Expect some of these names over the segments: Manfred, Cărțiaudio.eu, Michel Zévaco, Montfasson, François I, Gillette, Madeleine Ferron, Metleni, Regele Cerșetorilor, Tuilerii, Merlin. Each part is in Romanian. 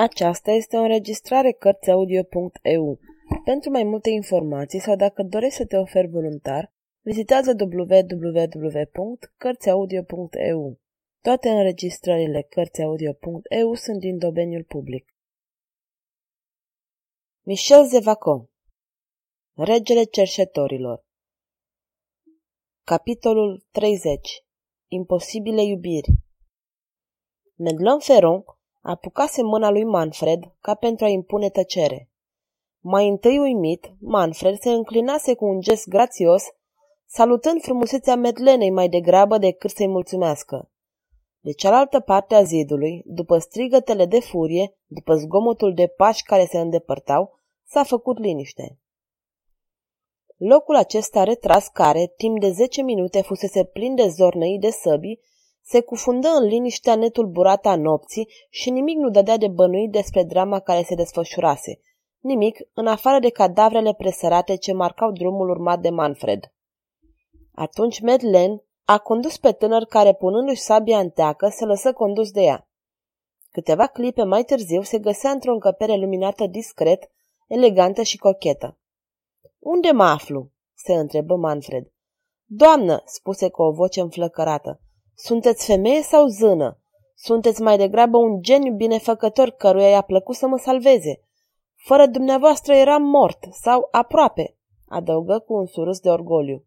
Aceasta este o înregistrare Cărțiaudio.eu. Pentru mai multe informații sau dacă dorești să te oferi voluntar, vizitează www.cărțiaudio.eu. Toate înregistrările Cărțiaudio.eu sunt din domeniul public. Michel Zévaco, Regele Cerșetorilor. Capitolul 30. Imposibile iubiri. Madeleine Ferron apucase mâna lui Manfred ca pentru a impune tăcere. Mai întâi uimit, Manfred se înclinase cu un gest grațios, salutând frumusețea Metlenei mai degrabă decât să-i mulțumească. De cealaltă parte a zidului, după strigătele de furie, după zgomotul de pași care se îndepărtau, s-a făcut liniște. Locul acesta retras care, timp de 10 minute, fusese plin de zornăii de săbii, se cufundă în liniștea netulburată a nopții și nimic nu dădea de bănuit despre drama care se desfășurase. Nimic, în afară de cadavrele presărate ce marcau drumul urmat de Manfred. Atunci Madeleine a condus pe tânăr care, punându-și sabia în teacă, se lăsă condus de ea. Câteva clipe mai târziu se găsea într-o încăpere luminată discret, elegantă și cochetă. „Unde mă aflu?" se întrebă Manfred. „Doamnă," spuse cu o voce înflăcărată, „sunteți femeie sau zână? Sunteți mai degrabă un geniu binefăcător căruia i-a plăcut să mă salveze. Fără dumneavoastră eram mort, sau aproape," adăugă cu un surâs de orgoliu.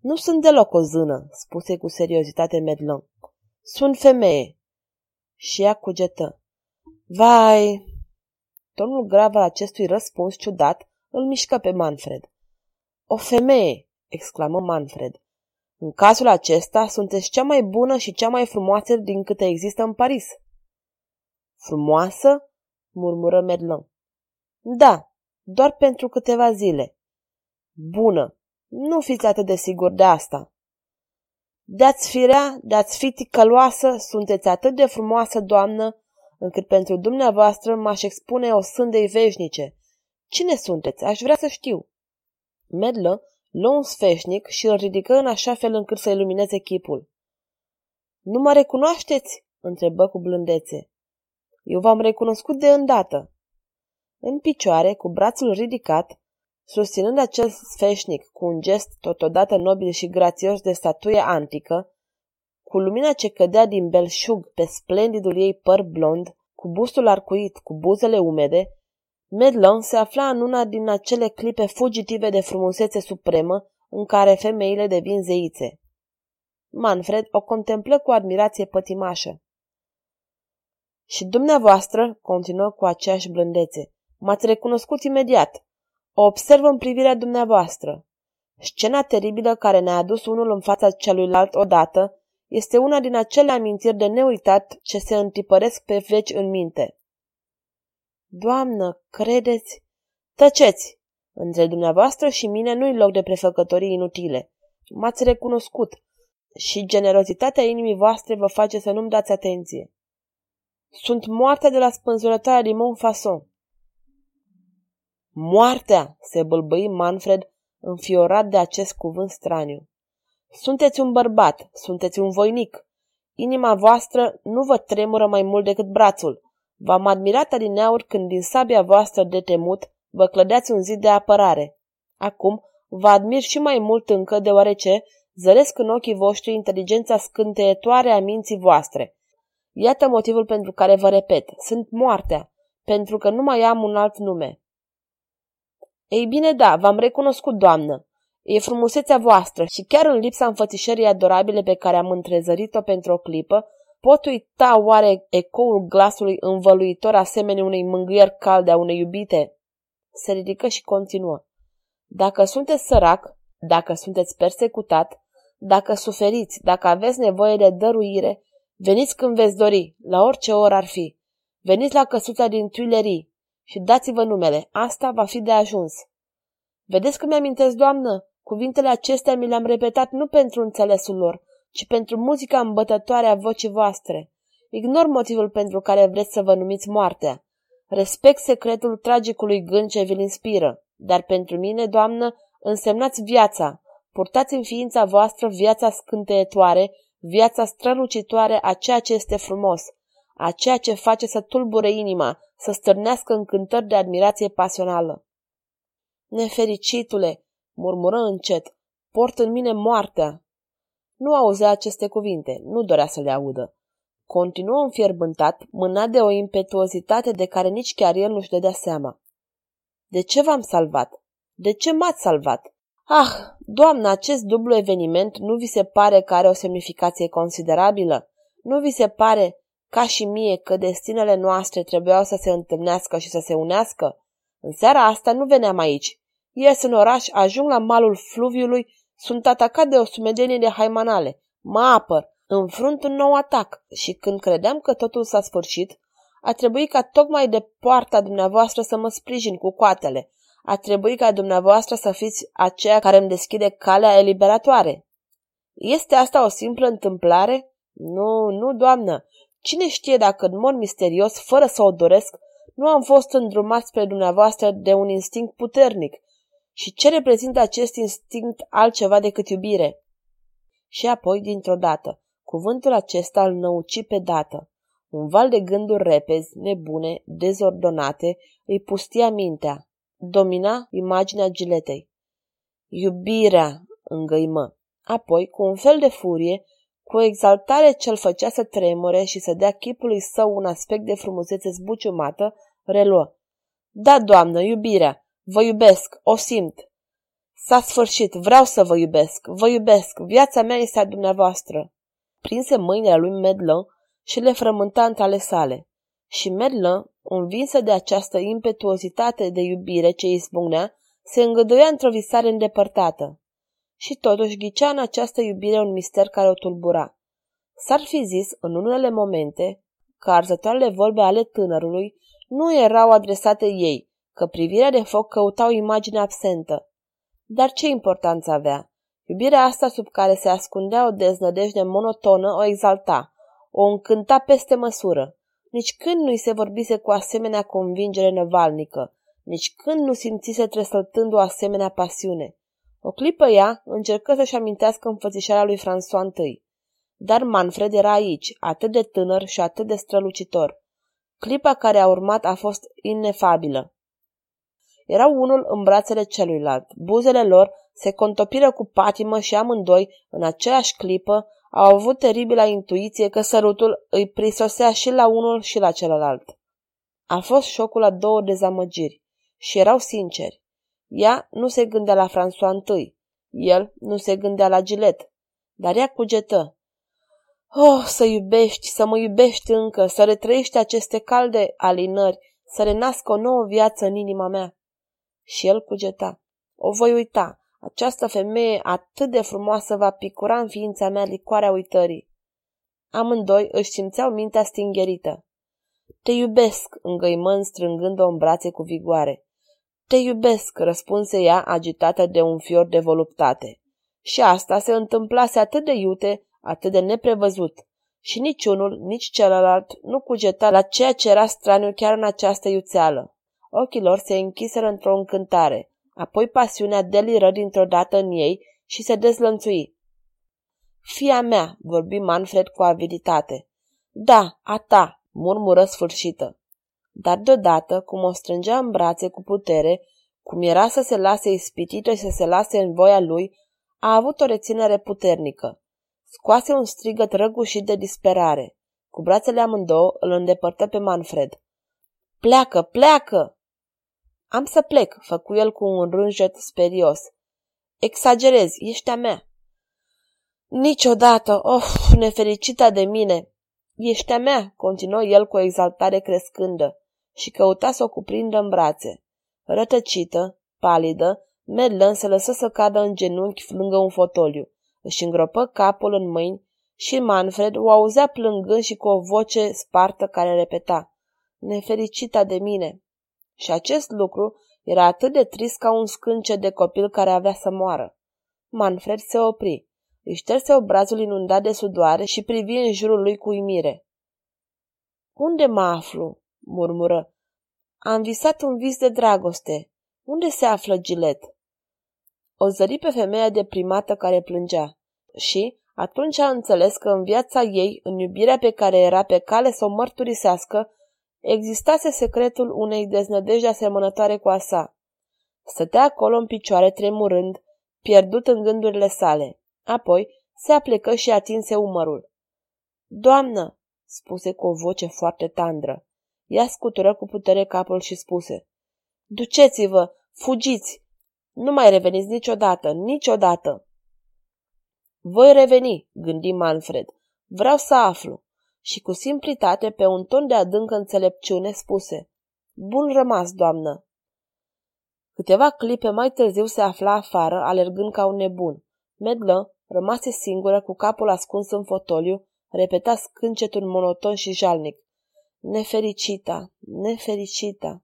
„Nu sunt deloc o zână," spuse cu seriozitate Madeleine. „Sunt femeie." Și ea cugetă. „Vai!" Tonul grav al acestui răspuns ciudat îl mișcă pe Manfred. „O femeie!" exclamă Manfred. „În cazul acesta sunteți cea mai bună și cea mai frumoasă din câte există în Paris." „Frumoasă?" murmură Merlin. „Da, doar pentru câteva zile." „Bună, nu fiți atât de sigur de asta." „De-ați fi rea, de-ați fi ticăloasă, sunteți atât de frumoasă, doamnă, încât pentru dumneavoastră m-aș expune o sândei veșnice. Cine sunteți? Aș vrea să știu." Merlin luă un sfeșnic și îl ridică în așa fel încât să ilumineze chipul. „Nu mă recunoașteți?" întrebă cu blândețe. „Eu v-am recunoscut de îndată." În picioare, cu brațul ridicat, susținând acel sfeșnic cu un gest totodată nobil și grațios de statuie antică, cu lumina ce cădea din belșug pe splendidul ei păr blond, cu bustul arcuit, cu buzele umede, Madeleine se afla în una din acele clipe fugitive de frumusețe supremă în care femeile devin zeițe. Manfred o contemplă cu admirație pătimașă. „Și dumneavoastră," continuă cu aceeași blândețe, „m-ați recunoscut imediat. O observ în privirea dumneavoastră. Scena teribilă care ne-a adus unul în fața celuilalt odată este una din acele amintiri de neuitat ce se întipăresc pe veci în minte." „Doamnă, credeți?" „Tăceți! Între dumneavoastră și mine nu-i loc de prefăcătorii inutile. M-ați recunoscut și generozitatea inimii voastre vă face să nu-mi dați atenție. Sunt moartea de la spânzurătoarea din Montfasson." „Moartea!" se bâlbâi Manfred, înfiorat de acest cuvânt straniu. „Sunteți un bărbat, sunteți un voinic. Inima voastră nu vă tremură mai mult decât brațul. V-am admirat adineauri când din sabia voastră de temut vă clădeați un zid de apărare. Acum vă admir și mai mult încă, deoarece zăresc în ochii voștri inteligența scânteietoare a minții voastre. Iată motivul pentru care vă repet, sunt moartea, pentru că nu mai am un alt nume." „Ei bine, da, v-am recunoscut, doamnă. E frumusețea voastră și chiar în lipsa înfățișării adorabile pe care am întrezărit-o pentru o clipă, pot uita oare ecoul glasului învăluitor asemenea unei mângâieri calde a unei iubite?" Se ridică și continuă. „Dacă sunteți sărac, dacă sunteți persecutat, dacă suferiți, dacă aveți nevoie de dăruire, veniți când veți dori, la orice oră ar fi. Veniți la căsuța din Tuilerii și dați-vă numele, asta va fi de ajuns. Vedeți că mi-amintesc, doamnă? Cuvintele acestea mi le-am repetat nu pentru înțelesul lor, ci pentru muzica îmbătătoare a vocii voastre. Ignor motivul pentru care vreți să vă numiți moartea. Respect secretul tragicului gând ce vi-l inspiră, dar pentru mine, doamnă, însemnați viața. Purtați în ființa voastră viața scânteietoare, viața strălucitoare a ceea ce este frumos. a ceea ce face să tulbure inima, să stârnească încântări de admirație pasională. Nefericitule, murmură încet, port în mine moartea. Nu auzea aceste cuvinte, nu dorea să le audă. Continuă înfierbântat, mânat de o impetuozitate de care nici chiar el nu-și dădea seama. De ce v-am salvat? De ce m-ați salvat? Ah, doamnă, acest dublu eveniment nu vi se pare că are o semnificație considerabilă? Nu vi se pare, ca și mie, că destinele noastre trebuiau să se întâlnească și să se unească? În seara asta nu veneam aici. Ies în oraș, ajung la malul fluviului, sunt atacat de o sumedenie de haimanale. Mă apăr, înfrunt un nou atac și când credeam că totul s-a sfârșit, a trebuit ca tocmai de poarta dumneavoastră să mă sprijin cu coatele. A trebuit ca dumneavoastră să fiți aceea care îmi deschide calea eliberatoare. Este asta o simplă întâmplare? Nu, nu, doamnă. Cine știe dacă în mod misterios, fără să o doresc, nu am fost îndrumat spre dumneavoastră de un instinct puternic. Și ce reprezintă acest instinct altceva decât iubire? Și apoi, dintr-o dată, cuvântul acesta îl năuci pe dată. Un val de gânduri repezi, nebune, dezordonate, îi pustia mintea. Domina imaginea Giletei. Iubirea, îngăimă. Apoi, cu un fel de furie, cu exaltare ce-l făcea să tremure și să dea chipului său un aspect de frumusețe zbuciumată, reluă. Da, doamnă, iubirea. Vă iubesc, o simt. S-a sfârșit, vreau să vă iubesc, vă iubesc, viața mea este a dumneavoastră. Prinse mâinile lui Madeleine și le frământa între ale sale. Și Merlin, învinsă de această impetuozitate de iubire ce îi spunea, se îngăduia într-o visare îndepărtată. Și totuși ghicea în această iubire un mister care o tulbura. S-ar fi zis, în unele momente, că arzătoarele vorbe ale tânărului nu erau adresate ei, că privirea de foc căuta o imagine absentă. Dar ce importanță avea? Iubirea asta sub care se ascundea o deznădejde monotonă o exalta, o încânta peste măsură. Nici când nu-i se vorbise cu asemenea convingere năvalnică, nici când nu simțise tresăltând o asemenea pasiune. O clipă ea încercă să-și amintească înfățișarea lui François I. Dar Manfred era aici, atât de tânăr și atât de strălucitor. Clipa care a urmat a fost inefabilă. Erau unul în brațele celuilalt. Buzele lor se contopiră cu patimă și amândoi, în aceeași clipă, au avut teribila intuiție că sărutul îi prisosea și la unul și la celălalt. A fost șocul la două dezamăgiri și erau sinceri. Ea nu se gândea la François I, el nu se gândea la Gillette, dar ea cugetă. Oh, să iubești, să mă iubești încă, să retrăiești aceste calde alinări, să renască o nouă viață în inima mea. Și el cugeta. O voi uita. Această femeie atât de frumoasă va picura în ființa mea licoarea uitării. Amândoi își simțeau mintea stingherită. Te iubesc, îngăimă strângând-o în brațe cu vigoare. Te iubesc, răspunse ea, agitată de un fior de voluptate. Și asta se întâmplase atât de iute, atât de neprevăzut. Și niciunul, nici celălalt nu cugeta la ceea ce era straniu chiar în această iuțeală. Ochii lor se închiseră într-o încântare. Apoi pasiunea deliră dintr-o dată în ei și se dezlănțui. Fia mea, vorbi Manfred cu aviditate. Da, a ta, murmură sfârșită. Dar deodată, cum o strângea în brațe cu putere, cum era să se lase ispitită și să se lase în voia lui, a avut o reținere puternică. Scoase un strigăt răgușit de disperare. Cu brațele amândouă îl îndepărtă pe Manfred. Pleacă, pleacă! Am să plec, făcu el cu un rânjet sperios. Exagerezi, ești a mea. Niciodată, of, nefericita de mine. Ești a mea, continuă el cu o exaltare crescândă și căuta să o cuprindă în brațe. Rătăcită, palidă, Madeleine se lăsă să cadă în genunchi lângă un fotoliu. Își îngropă capul în mâini și Manfred o auzea plângând și cu o voce spartă care repeta. Nefericita de mine. Și acest lucru era atât de trist ca un scânce de copil care avea să moară. Manfred se opri, îi șterse obrazul inundat de sudoare și privi în jurul lui cu uimire. Unde mă aflu?" murmură. Am visat un vis de dragoste. Unde se află Gillette?" O zări pe femeia deprimată care plângea și, Atunci a înțeles că în viața ei, în iubirea pe care era pe cale să o mărturisească, existase secretul unei deznădejde asemănătoare cu a sa. Stătea acolo în picioare tremurând, pierdut în gândurile sale. Apoi se aplecă și atinse umărul. „Doamnă!" spuse cu o voce foarte tandră. Ea scutură cu putere capul și spuse: „Duceți-vă! Fugiți! Nu mai reveniți niciodată, niciodată!" „Voi reveni," gândi Manfred. „Vreau să aflu." Și cu simplitate, pe un ton de adâncă înțelepciune, spuse: „Bun rămas, doamnă." Câteva clipe mai târziu se afla afară, alergând ca un nebun. Madeleine rămase singură, cu capul ascuns în fotoliu, repeta scâncetul monoton și jalnic: „Nefericita, nefericita!"